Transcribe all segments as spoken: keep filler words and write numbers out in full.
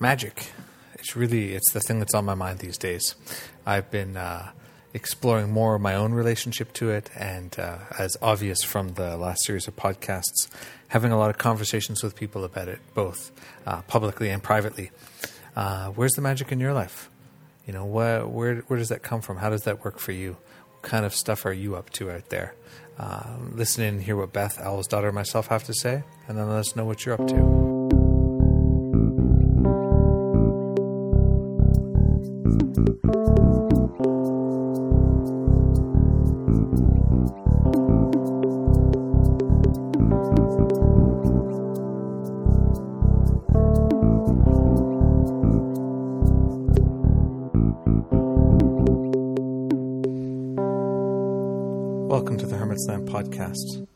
magic. It's really, it's the thing that's on my mind these days. I've been uh, exploring more of my own relationship to it, and uh, as obvious from the last series of podcasts, having a lot of conversations with people about it, both uh, publicly and privately. Uh, where's the magic in your life? You know, wh- where where does that come from? How does that work for you? What kind of stuff are you up to out there? Uh, listen in and hear what Beth, Owl's Daughter, and myself have to say, and then let us know what you're up to. Welcome to the Hermit's Lamp podcast.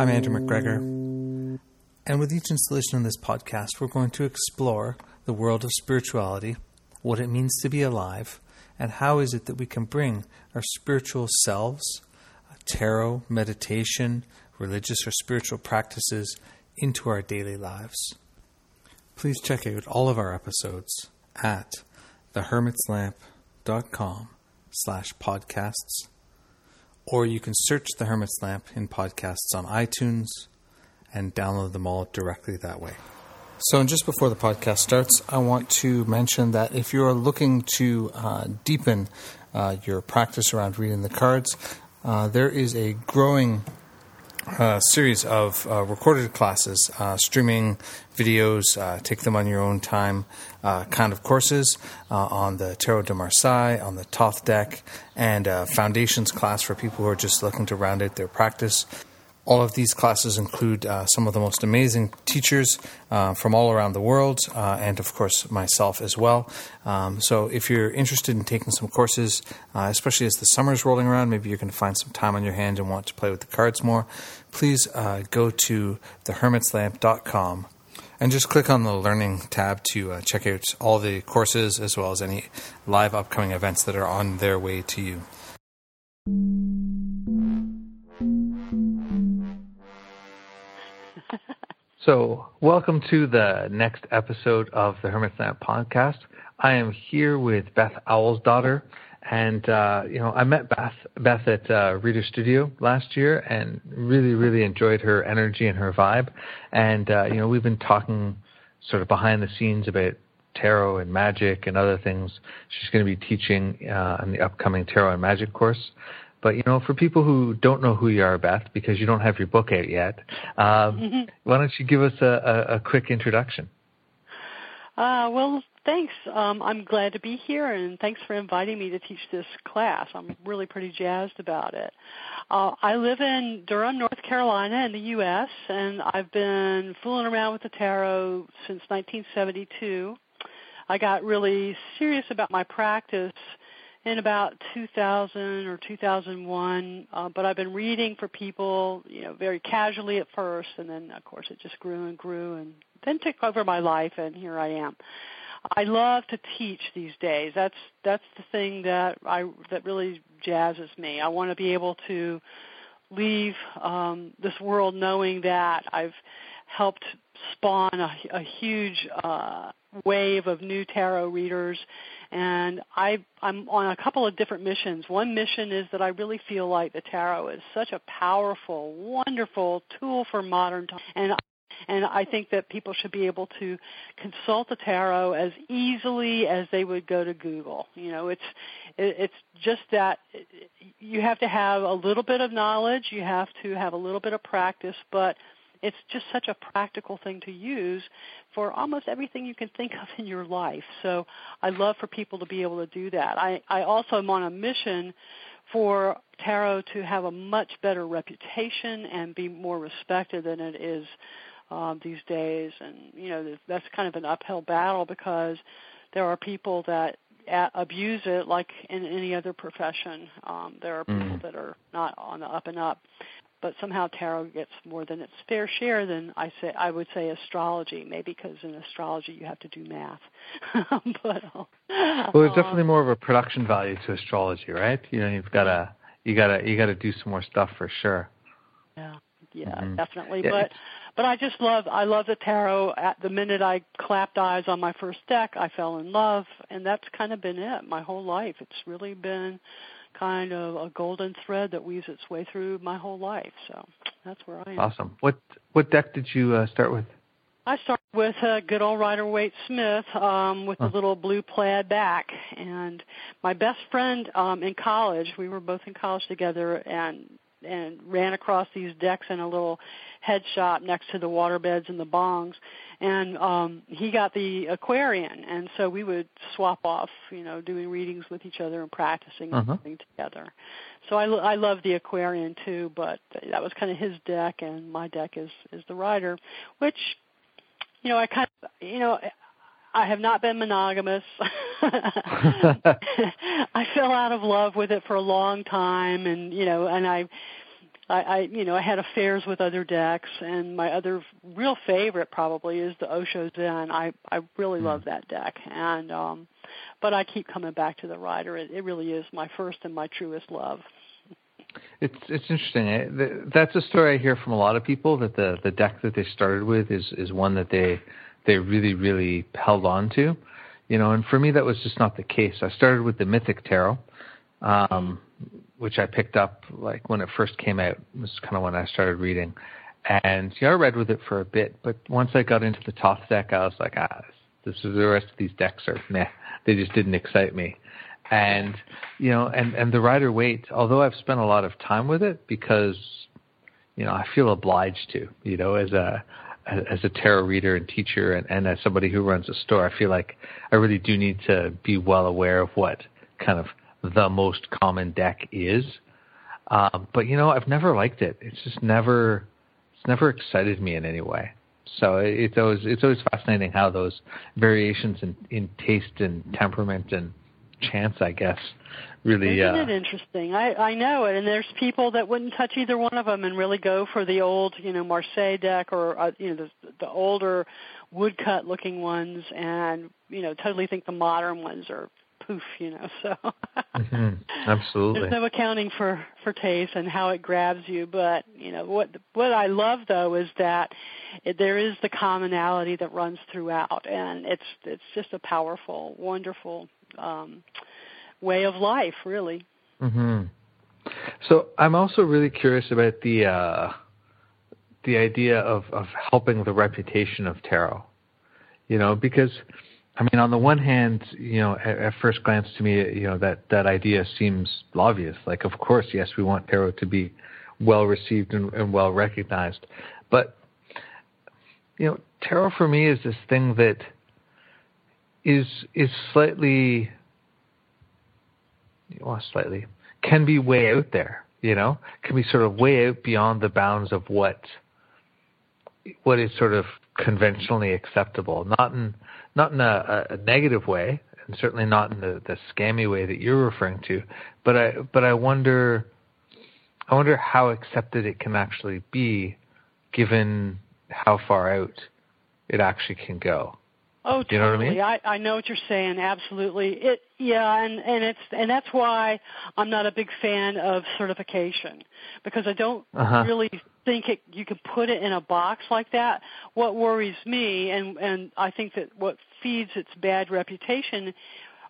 I'm Andrew McGregor, and with each installation in this podcast, we're going to explore the world of spirituality, what it means to be alive, and how is it that we can bring our spiritual selves, tarot, meditation, religious or spiritual practices into our daily lives. Please check out all of our episodes at the hermits lamp dot com. slash podcasts, or you can search The Hermit's Lamp in podcasts on iTunes and download them all directly that way. So, and just before the podcast starts, I want to mention that if you are looking to uh, deepen uh, your practice around reading the cards, uh, there is a growing uh, series of uh, recorded classes, uh, streaming videos, uh, take them on your own time uh, kind of courses uh, on the Tarot de Marseille, on the Thoth deck, and a foundations class for people who are just looking to round out their practice. All of these classes include uh, some of the most amazing teachers uh, from all around the world, uh, and of course myself as well. Um, so if you're interested in taking some courses, uh, especially as the summer's rolling around, maybe you're going to find some time on your hand and want to play with the cards more, please uh, go to the hermits lamp dot com. And just click on the Learning tab to uh, check out all the courses as well as any live upcoming events that are on their way to you. So, welcome to the next episode of the Hermit's Lamp podcast. I am here with Beth Owl's Daughter. And, uh, you know, I met Beth, Beth at uh, Reader Studio last year and really, really enjoyed her energy and her vibe. And, uh, you know, we've been talking sort of behind the scenes about tarot and magic and other things she's going to be teaching uh, in the upcoming tarot and magic course. But, you know, for people who don't know who you are, Beth, because you don't have your book out yet, um, why don't you give us a, a, a quick introduction? Uh, well, thanks. Um, I'm glad to be here, and thanks for inviting me to teach this class. I'm really pretty jazzed about it. Uh, I live in Durham, North Carolina in the U S, and I've been fooling around with the tarot since nineteen seventy-two. I got really serious about my practice in about two thousand or two thousand one, uh, but I've been reading for people, you know, very casually at first, and then, of course, it just grew and grew and then took over my life, and here I am. I love to teach these days. That's that's the thing that I that really jazzes me. I want to be able to leave um, this world knowing that I've helped spawn a, a huge uh, wave of new tarot readers, and I, I'm on a couple of different missions. One mission is that I really feel like the tarot is such a powerful, wonderful tool for modern times, and I And I think that people should be able to consult the tarot as easily as they would go to Google. You know, it's it's just that you have to have a little bit of knowledge, you have to have a little bit of practice, but it's just such a practical thing to use for almost everything you can think of in your life. So I love for people to be able to do that. I, I also am on a mission for tarot to have a much better reputation and be more respected than it is Um, these days, and you know that's kind of an uphill battle because there are people that a- abuse it like in any other profession. Um, there are people mm. that are not on the up and up, but somehow tarot gets more than its fair share than I say. I would say astrology, maybe because in astrology you have to do math. but, um, well, there's definitely more of a production value to astrology, right? You know, you've got to you got to you got to do some more stuff for sure. Yeah, yeah, mm-hmm. definitely, yeah, but. But I just love, I love the tarot. At the minute I clapped eyes on my first deck, I fell in love, and that's kind of been it my whole life. It's really been kind of a golden thread that weaves its way through my whole life. So that's where I am. Awesome. What what deck did you uh, start with? I started with uh, good old Rider-Waite Smith um, with huh. the little blue plaid back. And my best friend um, in college, we were both in college together, and and ran across these decks in a little head shop next to the waterbeds and the bongs. And um, he got the Aquarian, and so we would swap off, you know, doing readings with each other and practicing uh-huh. everything together. So I, I love the Aquarian, too, but that was kind of his deck, and my deck is, is the Rider, which, you know, I kind of, you know, I have not been monogamous. I fell out of love with it for a long time, and you know, and I, I, I, you know, I had affairs with other decks, and my other real favorite probably is the Osho Zen. I, I really mm. love that deck, and um, but I keep coming back to the Rider. It, it really is my first and my truest love. It's it's interesting. That's a story I hear from a lot of people, that the, the deck that they started with is, is one that they they really, really held on to. You know, and for me, that was just not the case. I started with the Mythic Tarot, um, which I picked up like when it first came out. It was kind of when I started reading. And yeah, I read with it for a bit, but once I got into the Thoth deck, I was like, ah, this is the rest of these decks are meh. They just didn't excite me. And, you know, and, and the Rider-Waite, although I've spent a lot of time with it because, you know, I feel obliged to, you know, as a as a tarot reader and teacher and, and as somebody who runs a store, I feel like I really do need to be well aware of what kind of the most common deck is. Um, but, you know, I've never liked it. It's just never it's never excited me in any way. So it's always, it's always fascinating how those variations in, in taste and temperament and chance, I guess, really. Isn't uh, it interesting? I, I know it, and there's people that wouldn't touch either one of them and really go for the old, you know, Marseille deck or uh, you know the, the older woodcut-looking ones, and you know totally think the modern ones are poof, you know. So mm-hmm. absolutely, there's no accounting for for taste and how it grabs you. But you know what what I love though is that it, there is the commonality that runs throughout, and it's it's just a powerful, wonderful. Um, way of life, really. Mm-hmm. So I'm also really curious about the uh, the idea of, of helping the reputation of tarot. You know, because I mean, on the one hand, you know, at, at first glance to me, you know, that, that idea seems obvious. Like, of course, yes, we want tarot to be well received and, and well recognized. But you know, tarot for me is this thing that is is slightly, well, slightly, can be way out there, you know, can be sort of way out beyond the bounds of what what is sort of conventionally acceptable, not in not in a, a negative way, and certainly not in the, the scammy way that you're referring to, but I but I wonder I wonder how accepted it can actually be, given how far out it actually can go. Oh, totally. You know what I mean? I, I know what you're saying. Absolutely. It, yeah, and, and it's and that's why I'm not a big fan of certification, because I don't uh-huh. really think it, you can put it in a box like that. What worries me, and, and I think that what feeds its bad reputation,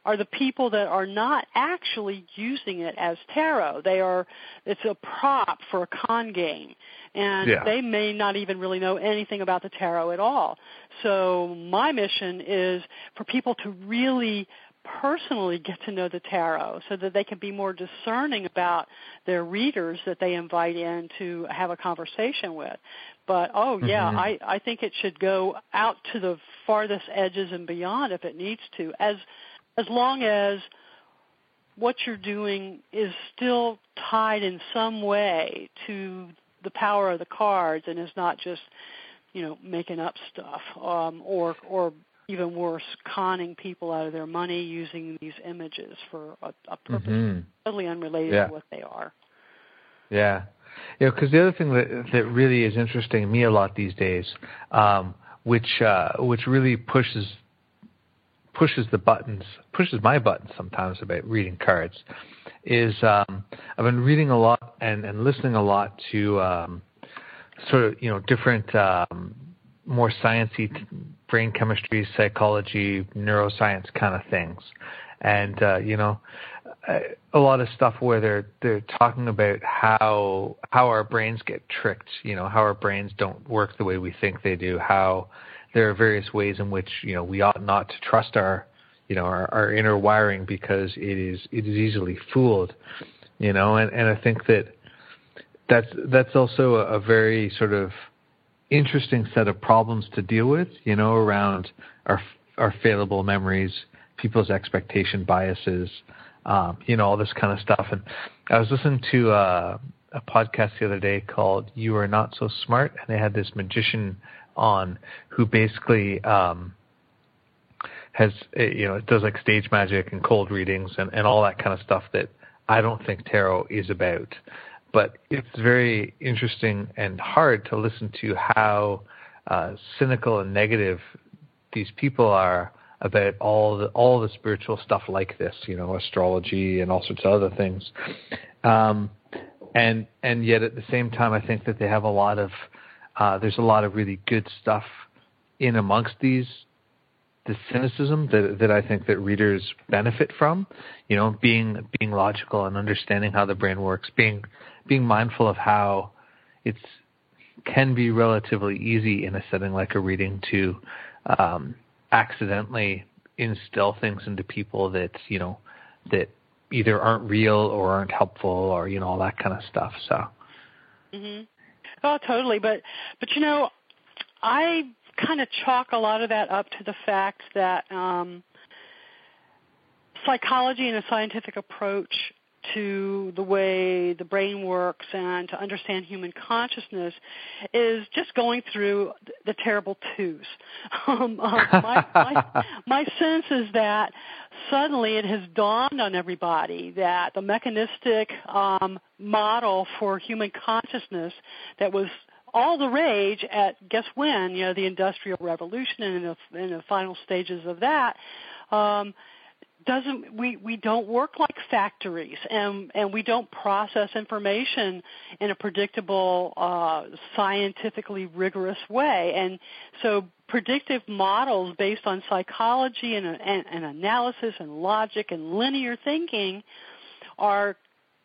are the people that are not actually using it as tarot. They are, it's a prop for a con game, and yeah. they may not even really know anything about the tarot at all. So my mission is for people to really personally get to know the tarot so that they can be more discerning about their readers that they invite in to have a conversation with. But, oh, yeah, mm-hmm. I, I think it should go out to the farthest edges and beyond if it needs to, as As long as what you're doing is still tied in some way to the power of the cards and is not just, you know, making up stuff um, or, or even worse, conning people out of their money using these images for a, a purpose mm-hmm. totally unrelated yeah. to what they are. Yeah. You know, because the other thing that, that really is interesting to me a lot these days, um, which uh, which really pushes – pushes the buttons, pushes my buttons sometimes about reading cards, is um, I've been reading a lot and, and listening a lot to um, sort of, you know, different um, more sciencey brain chemistry, psychology, neuroscience kind of things. And, uh, you know, a lot of stuff where they're they're talking about how how our brains get tricked, you know, how our brains don't work the way we think they do, how there are various ways in which, you know, we ought not to trust our, you know, our, our inner wiring because it is it is easily fooled, you know. And, and I think that that's that's also a, a very sort of interesting set of problems to deal with, you know, around our our failable memories, people's expectation biases, um, you know, all this kind of stuff. And I was listening to uh, a podcast the other day called You Are Not So Smart, and they had this magician on who basically um, has, you know, does like stage magic and cold readings and, and all that kind of stuff that I don't think tarot is about. But it's very interesting and hard to listen to how uh, cynical and negative these people are about all the all the spiritual stuff like this, you know, astrology and all sorts of other things, um, and and yet at the same time, I think that they have a lot of uh, there's a lot of really good stuff in amongst these the cynicism that that I think that readers benefit from, you know, being being logical and understanding how the brain works, being being mindful of how it's can be relatively easy in a setting like a reading to Um, accidentally instill things into people that, you know, that either aren't real or aren't helpful or, you know, all that kind of stuff. So. Mm-hmm. Oh, totally. But, but, you know, I kind of chalk a lot of that up to the fact that um, psychology and a scientific approach to the way the brain works and to understand human consciousness is just going through the terrible twos. Um, um, my, my, my sense is that suddenly it has dawned on everybody that the mechanistic um, model for human consciousness that was all the rage at, guess when, you know, the Industrial Revolution and in the, in the final stages of that, um, doesn't we, we don't work like factories, and, and we don't process information in a predictable, uh, scientifically rigorous way. And so predictive models based on psychology and, and, and analysis and logic and linear thinking are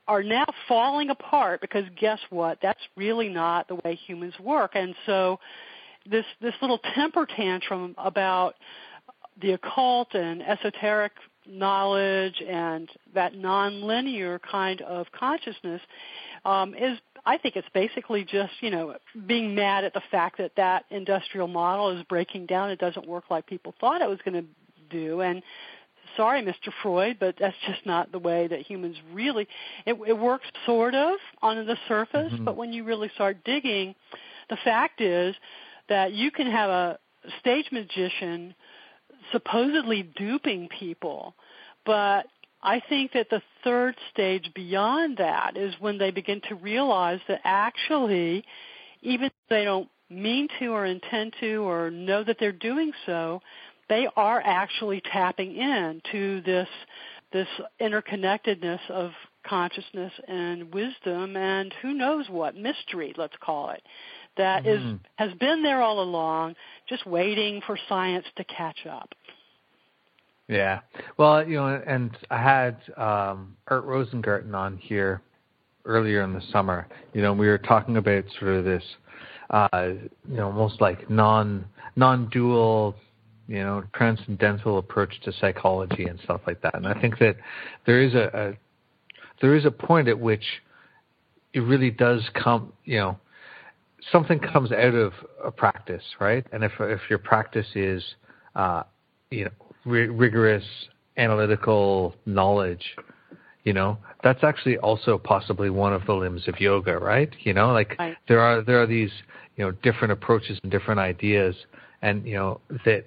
are now falling apart because guess what? That's really not the way humans work. And so this this little temper tantrum about the occult and esoteric knowledge and that nonlinear kind of consciousness um, is, I think it's basically just, you know, being mad at the fact that that industrial model is breaking down. It doesn't work like people thought it was going to do. And sorry, Mister Freud, but that's just not the way that humans really, it, it works sort of on the surface, mm-hmm. but when you really start digging, the fact is that you can have a stage magician supposedly duping people, but I think that the third stage beyond that is when they begin to realize that actually, even if they don't mean to or intend to or know that they're doing so, they are actually tapping in to this this interconnectedness of consciousness and wisdom and who knows what mystery, let's call it, that is mm-hmm. has been there all along, just waiting for science to catch up. Yeah. Well, you know, and I had um, Art Rosengarten on here earlier in the summer. You know, we were talking about sort of this, uh, you know, almost like non, non-dual, you know, transcendental approach to psychology and stuff like that. And I think that there is a, a there is a point at which it really does come, you know, something comes out of a practice, right? And if if your practice is, uh, you know, r- rigorous analytical knowledge, you know, that's actually also possibly one of the limbs of yoga, right? You know, like right. there are there are these, you know, different approaches and different ideas, and you know that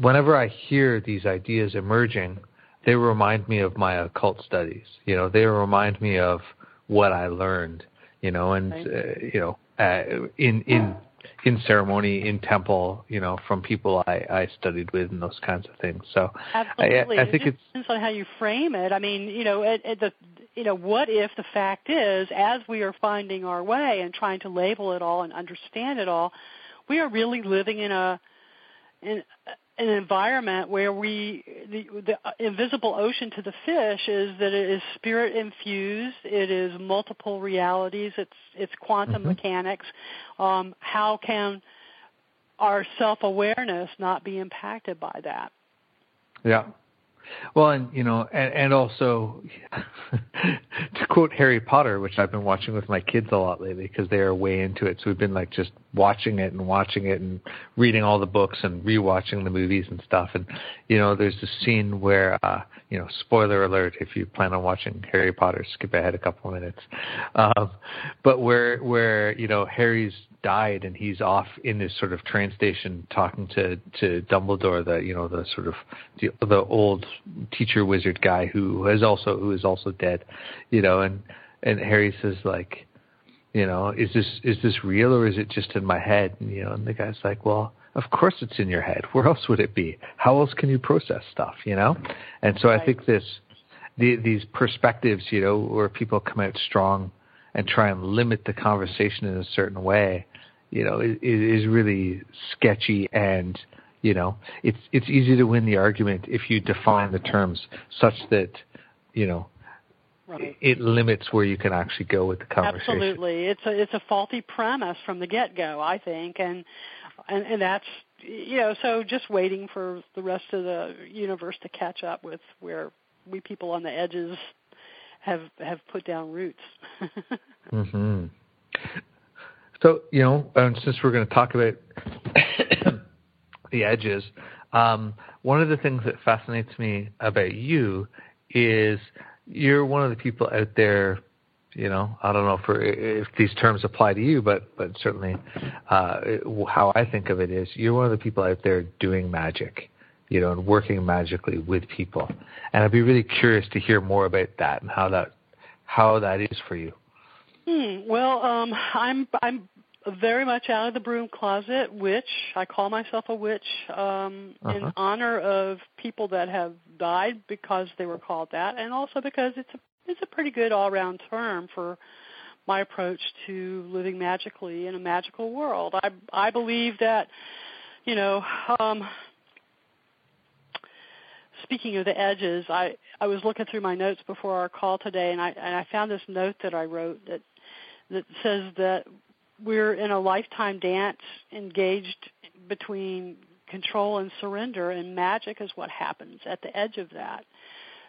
whenever I hear these ideas emerging, they remind me of my occult studies. You know, they remind me of what I learned. You know, and uh, you know, uh, in in in ceremony, in temple, you know, from people I, I studied with and those kinds of things. So absolutely, I, I think it depends on how you frame it. I mean, you know, it, it, the you know, what if the fact is, as we are finding our way and trying to label it all and understand it all, we are really living in a in an environment where we the, the invisible ocean to the fish is that it is spirit infused, it is multiple realities, it's it's quantum mm-hmm. mechanics. Um, how can our self-awareness not be impacted by that? Yeah. Well, and you know, and, and also to quote Harry Potter, which I've been watching with my kids a lot lately because they are way into it. So we've been like just watching it and watching it and reading all the books and rewatching the movies and stuff. And you know, there's this scene where, uh, you know, spoiler alert if you plan on watching Harry Potter, skip ahead a couple of minutes. Um, but where where you know Harry's died and he's off in this sort of train station talking to, to Dumbledore, the you know the sort of the, the old teacher wizard guy who is also who is also dead, you know, and and Harry says like, you know, is this is this real or is it just in my head? And, you know, and the guy's like, well, of course it's in your head. Where else would it be? How else can you process stuff? You know, and so right. I think this the, these perspectives, you know, where people come out strong and try and limit the conversation in a certain way, you know, it, it is really sketchy. And, you know, it's it's easy to win the argument if you define the terms such that, you know, right. it, it limits where you can actually go with the conversation. Absolutely. It's a, it's a faulty premise from the get-go, I think. And, and, and that's, you know, so just waiting for the rest of the universe to catch up with where we people on the edges have have put down roots. mm-hmm. So, you know, and since we're going to talk about the edges, um, one of the things that fascinates me about you is you're one of the people out there, you know, I don't know for, if these terms apply to you, but, but certainly uh, how I think of it is you're one of the people out there doing magic, you know, and working magically with people. And I'd be really curious to hear more about that and how that how that is for you. Hmm. Well, um, I'm I'm very much out of the broom closet, witch. I call myself a witch um, uh-huh. in honor of people that have died because they were called that, and also because it's a, it's a pretty good all-round term for my approach to living magically in a magical world. I, I believe that, you know... Um, Speaking of the edges, I, I was looking through my notes before our call today, and I and I found this note that I wrote that that says that we're in a lifetime dance engaged between control and surrender, and magic is what happens at the edge of that.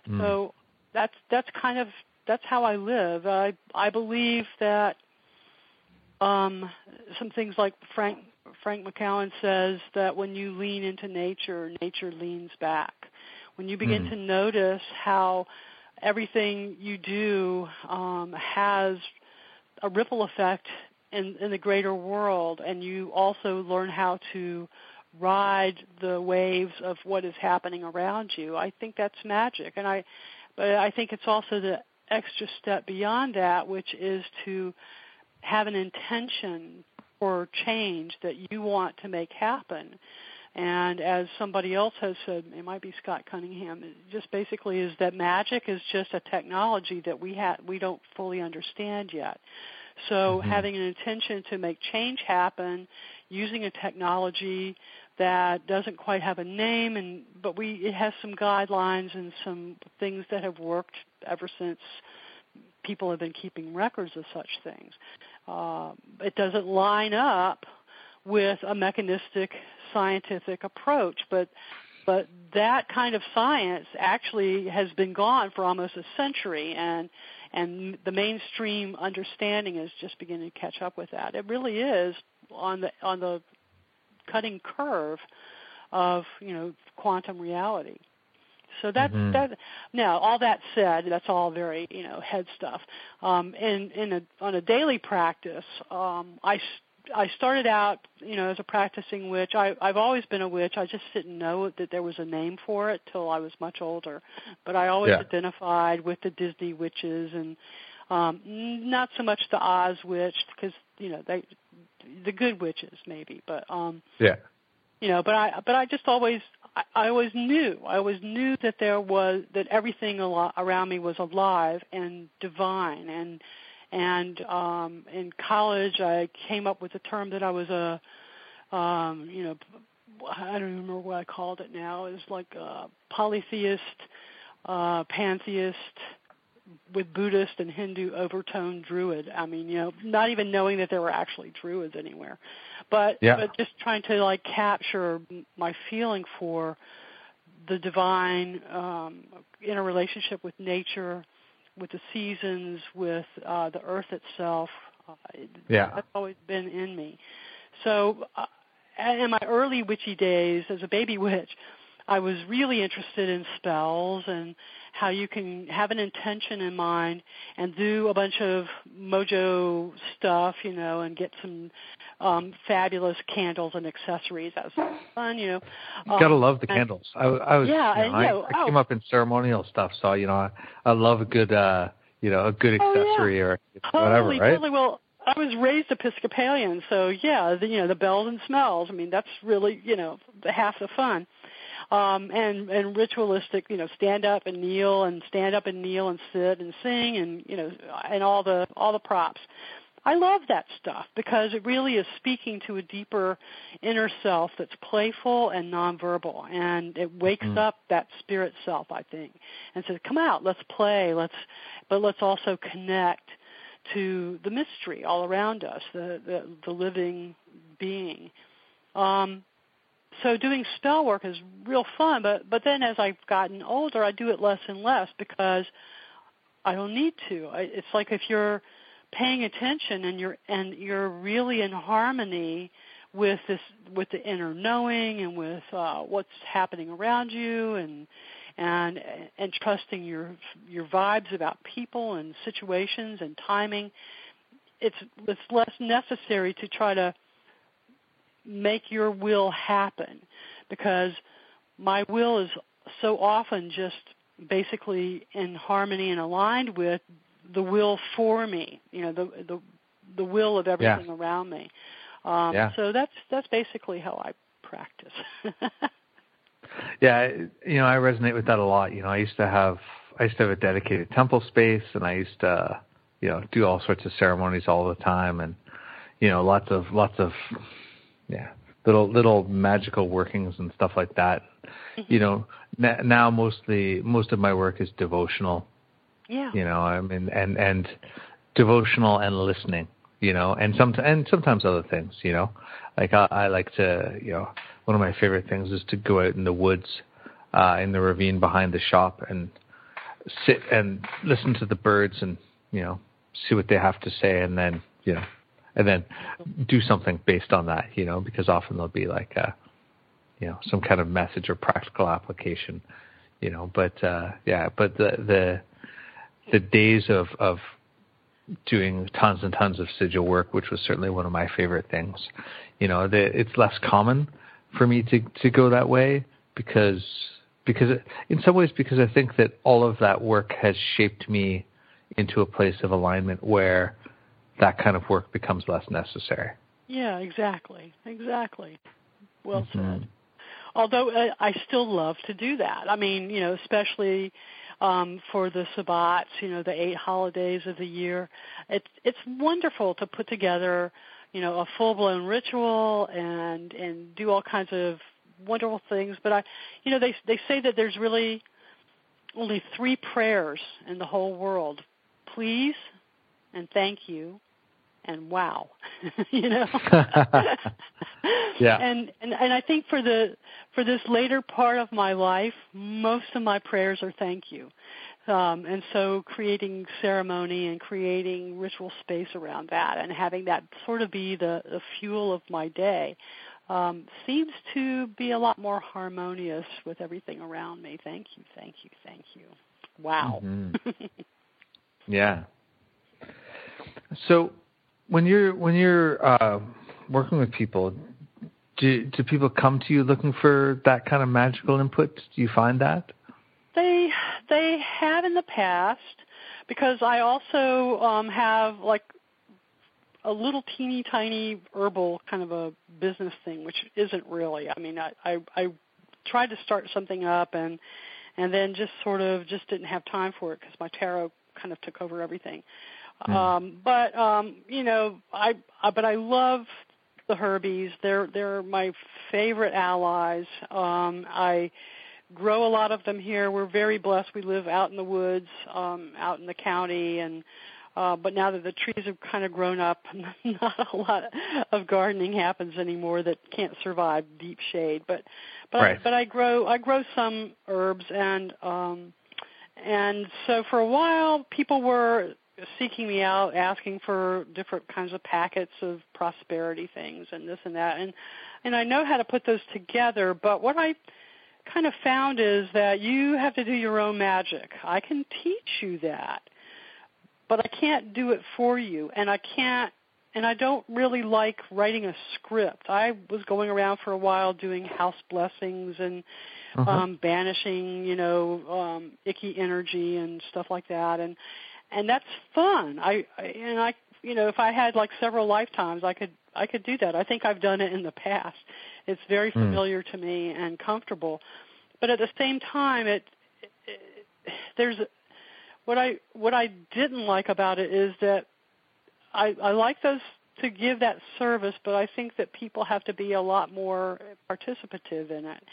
Mm. So that's that's kind of that's how I live. I I believe that um, some things like Frank Frank McCowan says that when you lean into nature, nature leans back. When you begin mm. to notice how everything you do um, has a ripple effect in, in the greater world, and you also learn how to ride the waves of what is happening around you, I think that's magic. And I, but I think it's also the extra step beyond that, which is to have an intention for change that you want to make happen. And as somebody else has said, it might be Scott Cunningham, it just basically is that magic is just a technology that we ha- we don't fully understand yet. So mm-hmm. having an intention to make change happen using a technology that doesn't quite have a name, and but we it has some guidelines and some things that have worked ever since people have been keeping records of such things. Uh, it doesn't line up with a mechanistic scientific approach, but but that kind of science actually has been gone for almost a century, and and the mainstream understanding is just beginning to catch up with that. It really is on the on the cutting curve of, you know, quantum reality. So that's mm-hmm. that. Now, all that said, that's all very, you know, head stuff. Um, in in a, on a daily practice, um, I. I started out, you know, as a practicing witch. I, I've always been a witch. I just didn't know that there was a name for it till I was much older. But I always yeah. identified with the Disney witches, and um, not so much the Oz witch, because you know they, the good witches maybe. But um, yeah, you know, but I but I just always I, I always knew. I always knew that there was, that everything al- around me was alive and divine. And and um, in college, I came up with the term that I was a, um, you know, I don't remember what I called it now. It was like a polytheist, uh, pantheist, with Buddhist and Hindu overtone druid. I mean, you know, not even knowing that there were actually druids anywhere. But, yeah. but just trying to, like, capture my feeling for the divine um, in a relationship with nature, with the seasons, with uh, the earth itself. Yeah. That's always been in me. So uh, in my early witchy days, as a baby witch, I was really interested in spells and how you can have an intention in mind and do a bunch of mojo stuff, you know, and get some um, fabulous candles and accessories. That was fun, you know. Um, Gotta love the and, candles. I, I was, yeah, you know, and, you know, I, I came oh. up in ceremonial stuff, so you know, I, I love a good, uh, you know, a good accessory oh, yeah. or whatever, totally, right? Totally. Well, I was raised Episcopalian, so yeah, the, you know, the bells and smells. I mean, that's really, you know, half the fun. Um, and, and ritualistic, you know, stand up and kneel and stand up and kneel and sit and sing and, you know, and all the, all the props. I love that stuff because it really is speaking to a deeper inner self that's playful and nonverbal, and it wakes mm. up that spirit self, I think, and says, come out, let's play, let's, but let's also connect to the mystery all around us, the, the, the living being. Um, So doing spell work is real fun, but, but then as I've gotten older, I do it less and less because I don't need to. I, it's like if you're paying attention and you're and you're really in harmony with this, with the inner knowing and with uh, what's happening around you, and and and trusting your your vibes about people and situations and timing, it's it's less necessary to try to make your will happen, because my will is so often just basically in harmony and aligned with the will for me, you know, the the, the will of everything yeah. around me. Um, yeah. So that's that's basically how I practice. yeah, you know, I resonate with that a lot. You know, I used to have I used to have a dedicated temple space, and I used to, you know, do all sorts of ceremonies all the time, and you know, lots of lots of Yeah, little little magical workings and stuff like that. Mm-hmm. You know, n- now mostly most of my work is devotional. Yeah. You know, I mean, and and devotional and listening. You know, and some and sometimes other things. You know, like I, I like to. You know, one of my favorite things is to go out in the woods, uh, in the ravine behind the shop, and sit and listen to the birds, and you know, see what they have to say, and then you know. And then do something based on that, you know, because often there'll be like, a, you know, some kind of message or practical application, you know. But uh, yeah, but the the the days of of doing tons and tons of sigil work, which was certainly one of my favorite things, you know, the, it's less common for me to, to go that way because because it, in some ways because I think that all of that work has shaped me into a place of alignment where that kind of work becomes less necessary. Yeah, exactly, exactly. Well mm-hmm. said. Although uh, I still love to do that. I mean, you know, especially um, for the Sabbats, you know, the eight holidays of the year. It's it's wonderful to put together, you know, a full-blown ritual and and do all kinds of wonderful things. But I, you know, they they say that there's really only three prayers in the whole world: please, and thank you, and wow, you know. yeah. And, and and I think for the for this later part of my life, most of my prayers are thank you, um, and so creating ceremony and creating ritual space around that, and having that sort of be the, the fuel of my day, um, seems to be a lot more harmonious with everything around me. Thank you, thank you, thank you. Wow. Mm-hmm. yeah. So, when you're when you're uh, working with people, do do people come to you looking for that kind of magical input? Do you find that they they have in the past? Because I also um, have like a little teeny tiny herbal kind of a business thing, which isn't really. I mean, I I, I tried to start something up and and then just sort of just didn't have time for it because my tarot kind of took over everything. Mm. Um, but um, you know, I, I but I love the Herbies. They're they're my favorite allies. Um, I grow a lot of them here. We're very blessed. We live out in the woods, um, out in the county, and uh, but now that the trees have kind of grown up, not a lot of gardening happens anymore that can't survive deep shade. But but right. I, but I grow I grow some herbs, and um, and so for a while people were seeking me out, asking for different kinds of packets of prosperity things and this and that, and and I know how to put those together. But what I kind of found is that you have to do your own magic. I can teach you that, but I can't do it for you, and I can't, and I don't really like writing a script. I was going around for a while doing house blessings and uh-huh. um, banishing, you know, um, icky energy and stuff like that, and and that's fun. I, I and I, you know, if I had like several lifetimes, I could I could do that. I think I've done it in the past. It's very familiar mm. to me and comfortable, but at the same time, it, it, it there's what I what I didn't like about it is that I, I like those to give that service, but I think that people have to be a lot more participative in it,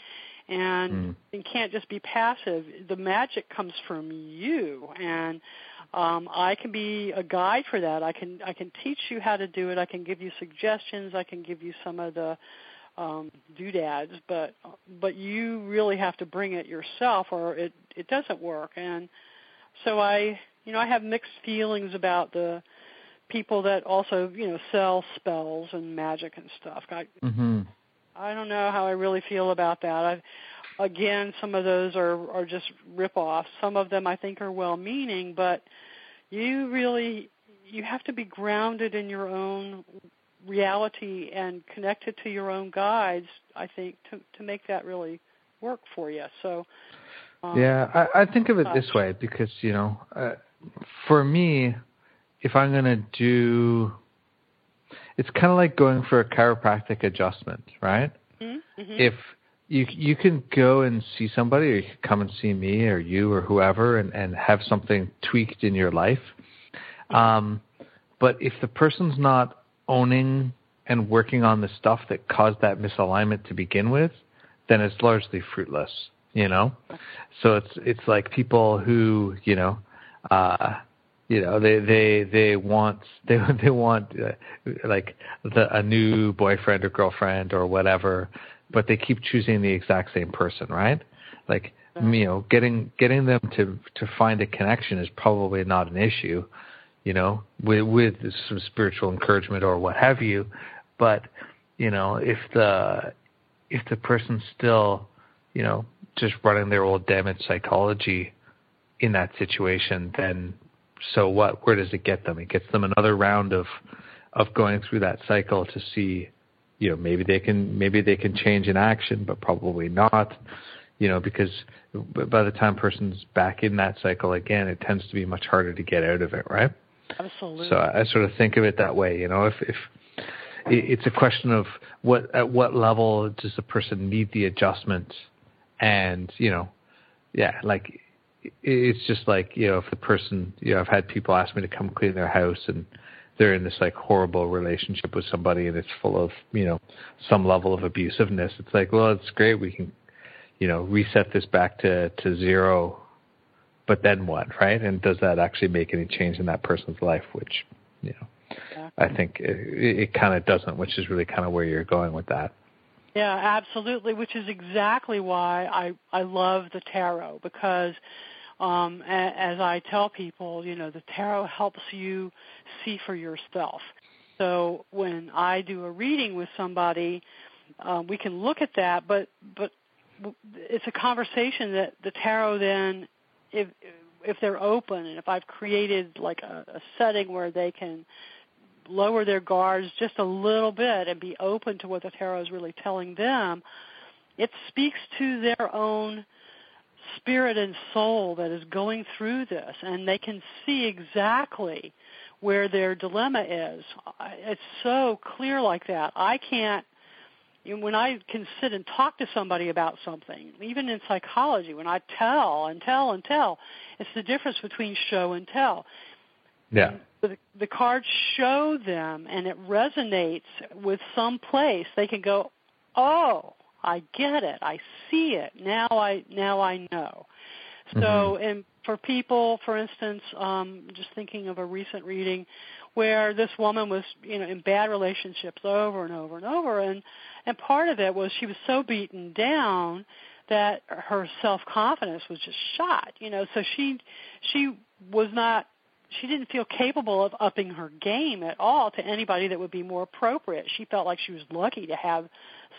and mm. and can't just be passive. The magic comes from you, and Um, I can be a guide for that. I can I can teach you how to do it. I can give you suggestions. I can give you some of the um, doodads, but but you really have to bring it yourself, or it, it doesn't work. And so I you know I have mixed feelings about the people that also you know sell spells and magic and stuff. I, mm-hmm. I don't know how I really feel about that. I've, Again, some of those are, are just rip-offs. Some of them I think are well-meaning, but you really you have to be grounded in your own reality and connected to your own guides, I think, to, to make that really work for you. So, um, yeah, I, I think of it this way because, you know, uh, for me, if I'm going to do – it's kind of like going for a chiropractic adjustment, right? Mm-hmm. If – You you can go and see somebody, or you can come and see me or you or whoever and, and have something tweaked in your life. Um, but if the person's not owning and working on the stuff that caused that misalignment to begin with, then it's largely fruitless, you know? So it's it's like people who, you know, uh, you know, they, they, they want, they, they want uh, like the, a new boyfriend or girlfriend or whatever, but they keep choosing the exact same person, right? Like, you know, getting getting them to, to find a connection is probably not an issue, you know, with, with some spiritual encouragement or what have you. But, you know, if the if the person's still, you know, just running their old damaged psychology in that situation, then so what? Where does it get them? It gets them another round of of going through that cycle to see. You know, maybe they can maybe they can change in action, but probably not. You know, because by the time person's back in that cycle again, it tends to be much harder to get out of it, right? Absolutely. So I, I sort of think of it that way. You know, if if it's a question of what at what level does the person need the adjustment, and you know, yeah, like it's just like you know, if the person you know, I've had people ask me to come clean their house and. They're in this like horrible relationship with somebody and it's full of, you know, some level of abusiveness. It's like, well, it's great. We can, you know, reset this back to, to zero, but then what, right? And does that actually make any change in that person's life? Which, you know, exactly. I think it, it kind of doesn't, which is really kind of where you're going with that. Yeah, absolutely. Which is exactly why I, I love the tarot because Um, as I tell people, you know, the tarot helps you see for yourself. So when I do a reading with somebody, uh, we can look at that, but but it's a conversation that the tarot then, if if they're open and if I've created like a, a setting where they can lower their guards just a little bit and be open to what the tarot is really telling them, it speaks to their own spirit and soul that is going through this, and they can see exactly where their dilemma is. It's so clear like that. I can't when I can sit and talk to somebody about something, even in psychology, when I tell and tell and tell, it's the difference between show and tell. Yeah. The, the cards show them, and it resonates with some place. They can go, oh, I get it. I see it. Now I now I know. So, mm-hmm. and for people, for instance, um, just thinking of a recent reading where this woman was, you know, in bad relationships over and over and over, and and part of it was she was so beaten down that her self-confidence was just shot, you know. So she she was not. She didn't feel capable of upping her game at all to anybody that would be more appropriate. She felt like she was lucky to have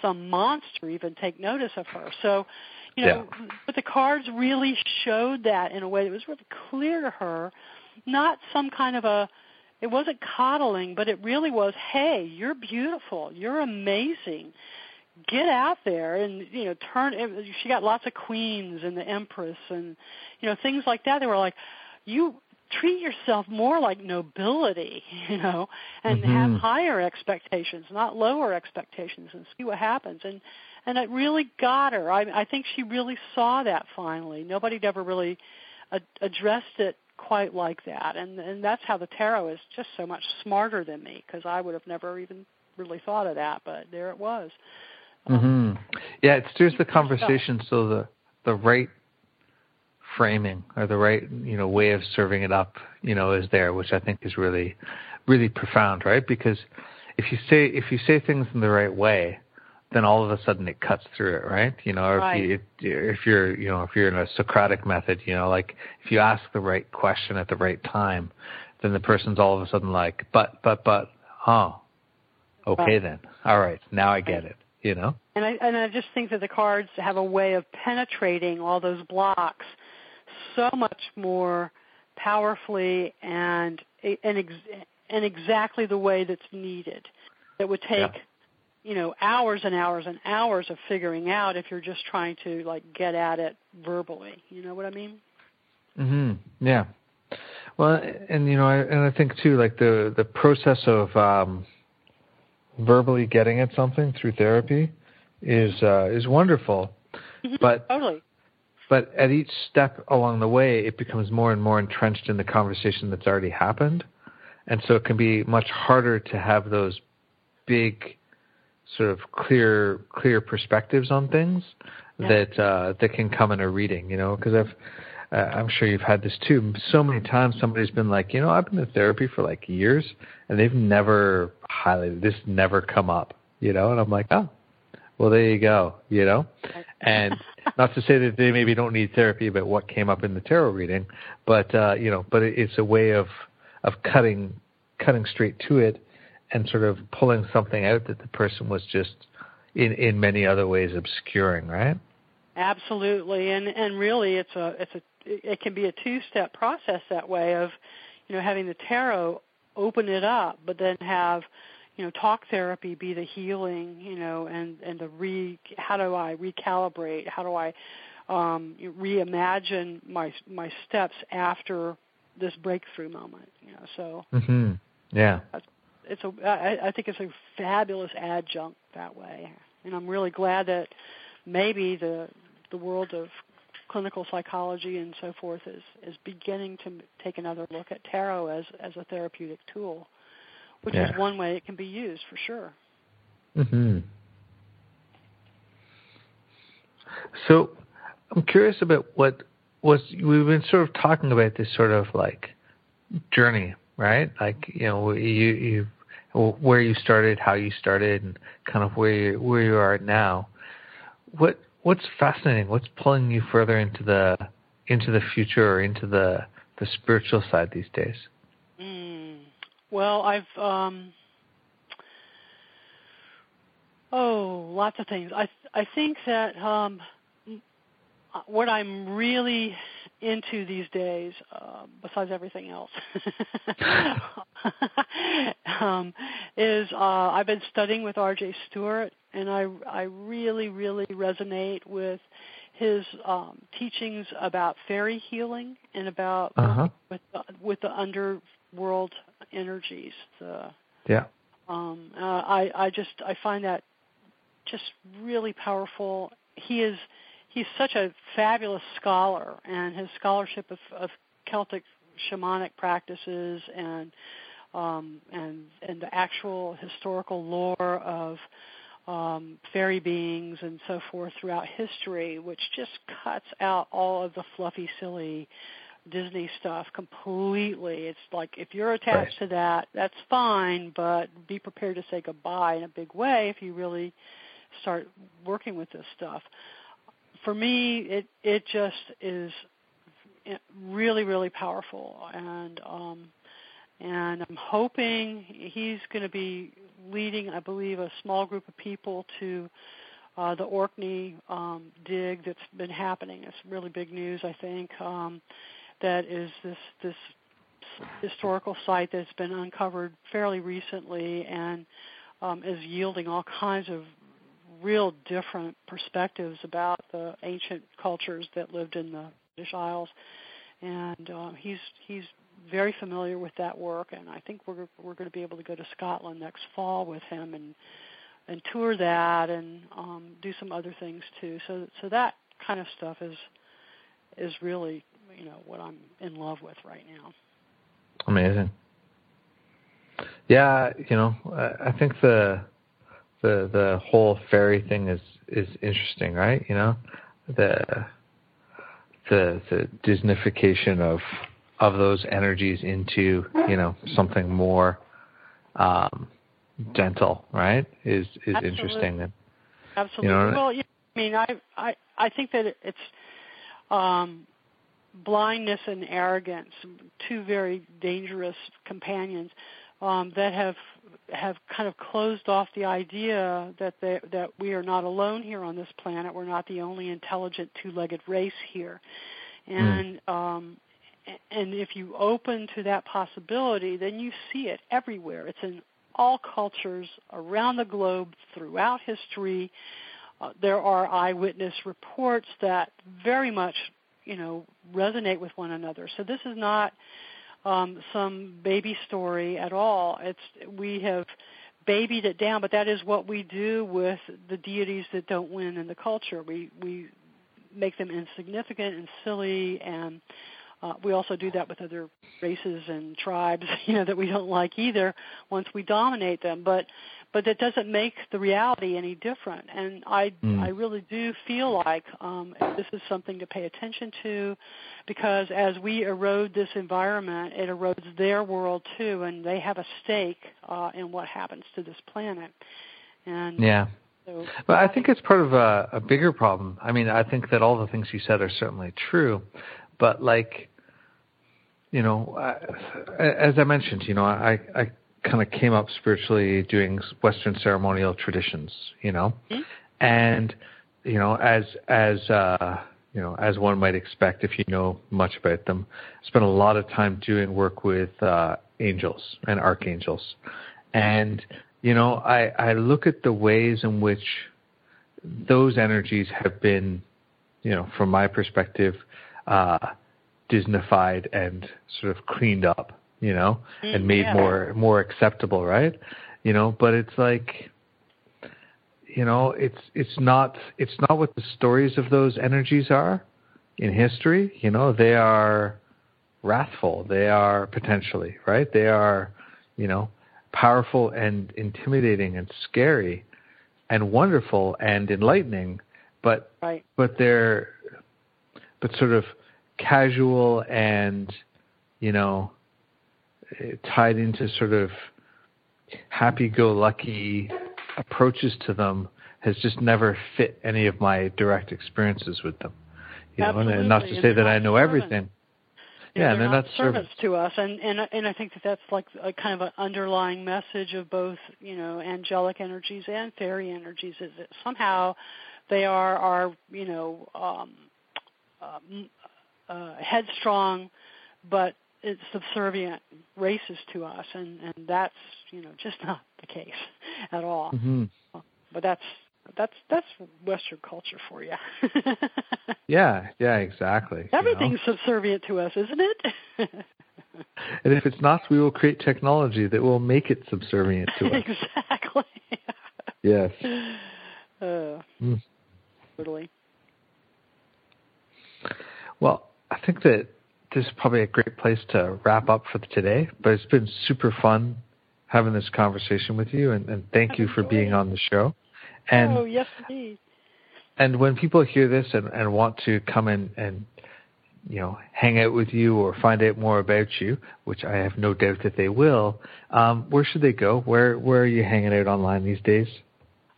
some monster even take notice of her. So, you know, yeah. but the cards really showed that in a way that was really clear to her, not some kind of a, it wasn't coddling, but it really was, hey, you're beautiful, you're amazing. Get out there and, you know, turn, she got lots of queens and the empress and, you know, things like that. They were like, you treat yourself more like nobility, you know, and mm-hmm. have higher expectations, not lower expectations, and see what happens. And and it really got her. I, I think she really saw that finally. Nobody'd ever really a, addressed it quite like that. And, and that's how the tarot is just so much smarter than me, because I would have never even really thought of that, but there it was. Um, mm-hmm. Yeah, it steers the conversation so the, the right framing or the right, you know, way of serving it up, you know, is there, which I think is really, really profound, right? Because if you say if you say things in the right way, then all of a sudden it cuts through it, right? You know, or right. if you, if you're, you know, if you're in a Socratic method, you know, like if you ask the right question at the right time, then the person's all of a sudden like, but, but, but, oh, okay right. then, all right, now I get it, you know. And I and I just think that the cards have a way of penetrating all those blocks so much more powerfully and and, ex, and exactly the way that's needed. That would take, yeah. you know, hours and hours and hours of figuring out if you're just trying to, like, get at it verbally. You know what I mean? Mm-hmm. Yeah. Well, and, you know, I, and I think, too, like, the, the process of um, verbally getting at something through therapy is uh, is wonderful. Mm-hmm. But totally. But at each step along the way, it becomes more and more entrenched in the conversation that's already happened. And so it can be much harder to have those big sort of clear clear perspectives on things yeah. that uh, that can come in a reading, you know, because I've, uh, I'm sure you've had this too. So many times somebody's been like, you know, I've been in therapy for like years and they've never highlighted, this never come up, you know, and I'm like, oh, well, there you go, you know, and not to say that they maybe don't need therapy about what came up in the tarot reading, but, uh, you know, but it's a way of, of cutting, cutting straight to it and sort of pulling something out that the person was just in, in many other ways obscuring, right? Absolutely. And, and really it's a, it's a, it can be a two-step process that way of, you know, having the tarot open it up, but then have, you know, talk therapy be the healing, you know, and, and the re, how do I recalibrate? How do I um, reimagine my my steps after this breakthrough moment? You know, so mm-hmm. yeah, it's a I, I think it's a fabulous adjunct that way, and I'm really glad that maybe the the world of clinical psychology and so forth is is beginning to take another look at tarot as as a therapeutic tool. Which yeah. is one way it can be used, for sure. Mm-hmm. So I'm curious about what was, we've been sort of talking about this sort of like journey, right? Like, you know, you, you where you started, how you started, and kind of where you, where you are now. What what's fascinating? What's pulling you further into the into the future or into the, the spiritual side these days? Well, I've, um, oh, lots of things. I th- I think that um, what I'm really into these days, uh, besides everything else, um, is uh, I've been studying with R J Stewart, and I, I really, really resonate with his um, teachings about fairy healing and about uh-huh. with, the, with the underworld energies. The, yeah. Um, uh, I I just I find that just really powerful. He is he's such a fabulous scholar, and his scholarship of, of Celtic shamanic practices and um, and and the actual historical lore of um, fairy beings and so forth throughout history, which just cuts out all of the fluffy, silly Disney stuff completely. It's like, if you're attached right. to that, that's fine, but be prepared to say goodbye in a big way if you really start working with this stuff. For me, it it just is really, really powerful, and um, and I'm hoping he's going to be leading, I believe, a small group of people to uh, the Orkney um, dig that's been happening. It's really big news, I think. Um, that is this this historical site that's been uncovered fairly recently and um, is yielding all kinds of real different perspectives about the ancient cultures that lived in the British Isles. And um, he's he's very familiar with that work, and I think we're we're going to be able to go to Scotland next fall with him and and tour that and um, do some other things too. So so that kind of stuff is is really, you know, what I'm in love with right now. Amazing. Yeah, you know, I, I think the the the whole fairy thing is, is interesting, right? You know, the the the Disneyfication of of those energies into, you know, something more um, gentle, right? Is is Absolutely. Interesting. And, Absolutely. You know, well, yeah, I mean, I I I think that it's. Um, blindness and arrogance, two very dangerous companions um, that have have kind of closed off the idea that they, that we are not alone here on this planet. We're not the only intelligent two-legged race here, and mm. um, and if you open to that possibility, then you see it everywhere. It's in all cultures around the globe throughout history. Uh, there are eyewitness reports that very much, you know, resonate with one another. So this is not um, some baby story at all. It's we have babied it down, but that is what we do with the deities that don't win in the culture. We we make them insignificant and silly, and uh, we also do that with other races and tribes, you know, that we don't like either. Once we dominate them, but but that doesn't make the reality any different. And I, mm. I really do feel like um, this is something to pay attention to, because as we erode this environment, it erodes their world too, and they have a stake uh, in what happens to this planet. And yeah. So, but I think it's part of a, a bigger problem. I mean, I think that all the things you said are certainly true, but like, you know, I, as I mentioned, you know, I... I kind of came up spiritually doing Western ceremonial traditions, you know, mm-hmm. and, you know, as, as, uh, you know, as one might expect, if you know much about them, I spent a lot of time doing work with, uh, angels and archangels. And, you know, I, I look at the ways in which those energies have been, you know, from my perspective, uh, Disneyfied and sort of cleaned up, you know, and made yeah. more more acceptable, right? You know, but it's like, you know, it's it's not it's not what the stories of those energies are in history. You know, they are wrathful. They are potentially, right? They are, you know, powerful and intimidating and scary and wonderful and enlightening, but right. but they're but sort of casual and, you know, tied into sort of happy-go-lucky approaches to them has just never fit any of my direct experiences with them. You Absolutely. Know, and not to say that I know everything. Yeah, and they're not servants to us, and and and I think that that's like a kind of an underlying message of both, you know, angelic energies and fairy energies, is that somehow they are are you know um, um, uh, headstrong, but it's subservient races to us, and, and that's, you know, just not the case at all. Mm-hmm. But that's that's that's Western culture for you. yeah, yeah, exactly. Everything's you know? subservient to us, isn't it? And if it's not, we will create technology that will make it subservient to us. Exactly. Yes. Uh, mm. Totally. Well, I think that this is probably a great place to wrap up for today, but it's been super fun having this conversation with you, and, and thank you for being on the show. And, oh, yes, indeed. And when people hear this and, and want to come in and, you know, hang out with you or find out more about you, which I have no doubt that they will, um, where should they go? Where where are you hanging out online these days?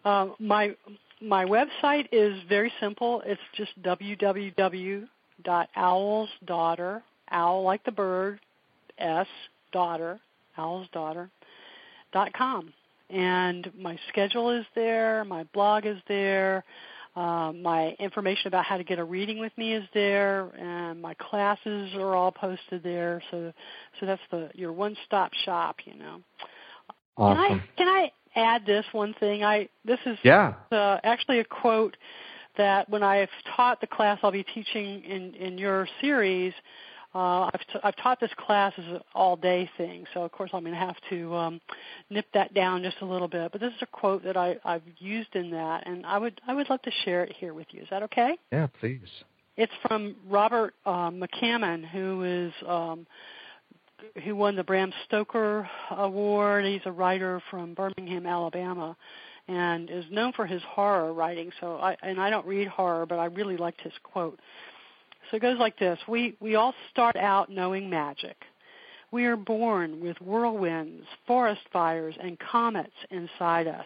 Um, my my website is very simple. It's just w w w dot owl's daughter, owl like the bird, S, daughter, owl's daughter dot com. And my schedule is there. My blog is there. Uh, my information about how to get a reading with me is there, and my classes are all posted there. So, so that's the your one-stop shop, you know. Awesome. Can I can I add this one thing? I this is yeah. uh, actually a quote that when I've taught the class I'll be teaching in in your series. Uh, I've, t- I've taught this class as an all-day thing, so of course I'm going to have to um, nip that down just a little bit. But this is a quote that I, I've used in that, and I would I would love to share it here with you. Is that okay? Yeah, please. It's from Robert uh, McCammon, who is um, who won the Bram Stoker Award. He's a writer from Birmingham, Alabama, and is known for his horror writing. So, I, and I don't read horror, but I really liked his quote. So it goes like this. We, we all start out knowing magic. We are born with whirlwinds, forest fires, and comets inside us.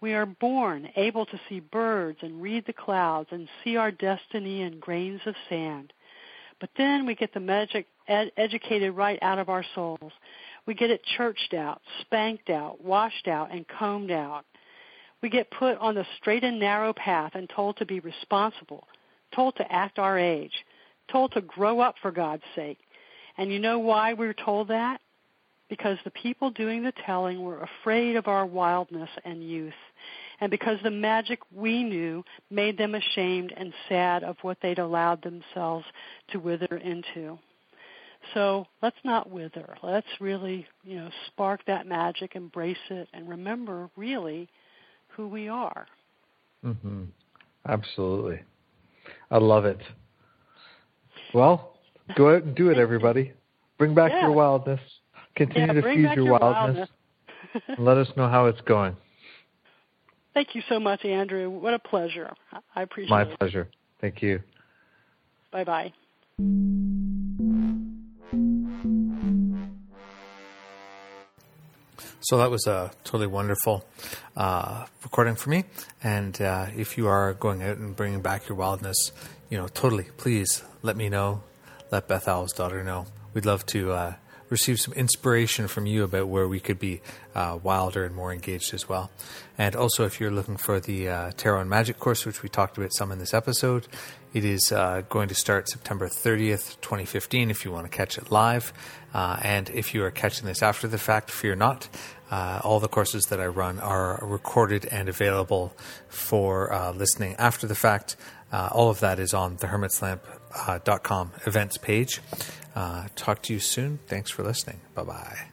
We are born able to see birds and read the clouds and see our destiny in grains of sand. But then we get the magic ed- educated right out of our souls. We get it churched out, spanked out, washed out, and combed out. We get put on the straight and narrow path and told to be responsible, told to act our age, told to grow up for God's sake. And you know why we're told that? Because the people doing the telling were afraid of our wildness and youth, and because the magic we knew made them ashamed and sad of what they'd allowed themselves to wither into. So let's not wither. Let's really, you know, spark that magic, embrace it, and remember really who we are. Mm-hmm. Absolutely. I love it. Well, go out and do it, everybody. Bring back yeah. your wildness. Continue yeah, to feed your, your wildness. wildness. Let us know how it's going. Thank you so much, Andrew. What a pleasure. I appreciate My it. My pleasure. Thank you. Bye-bye. So that was a totally wonderful uh, recording for me. And uh, if you are going out and bringing back your wildness, you know, totally, please let me know. Let Beth Owl's Daughter know. We'd love to uh, receive some inspiration from you about where we could be uh, wilder and more engaged as well. And also, if you're looking for the uh, Tarot and Magic course, which we talked about some in this episode, it is uh, going to start September thirtieth, twenty fifteen, if you want to catch it live. Uh, and if you are catching this after the fact, fear not. Uh, all the courses that I run are recorded and available for uh, listening after the fact. Uh, all of that is on the hermits lamp dot com events page. Uh, talk to you soon. Thanks for listening. Bye-bye.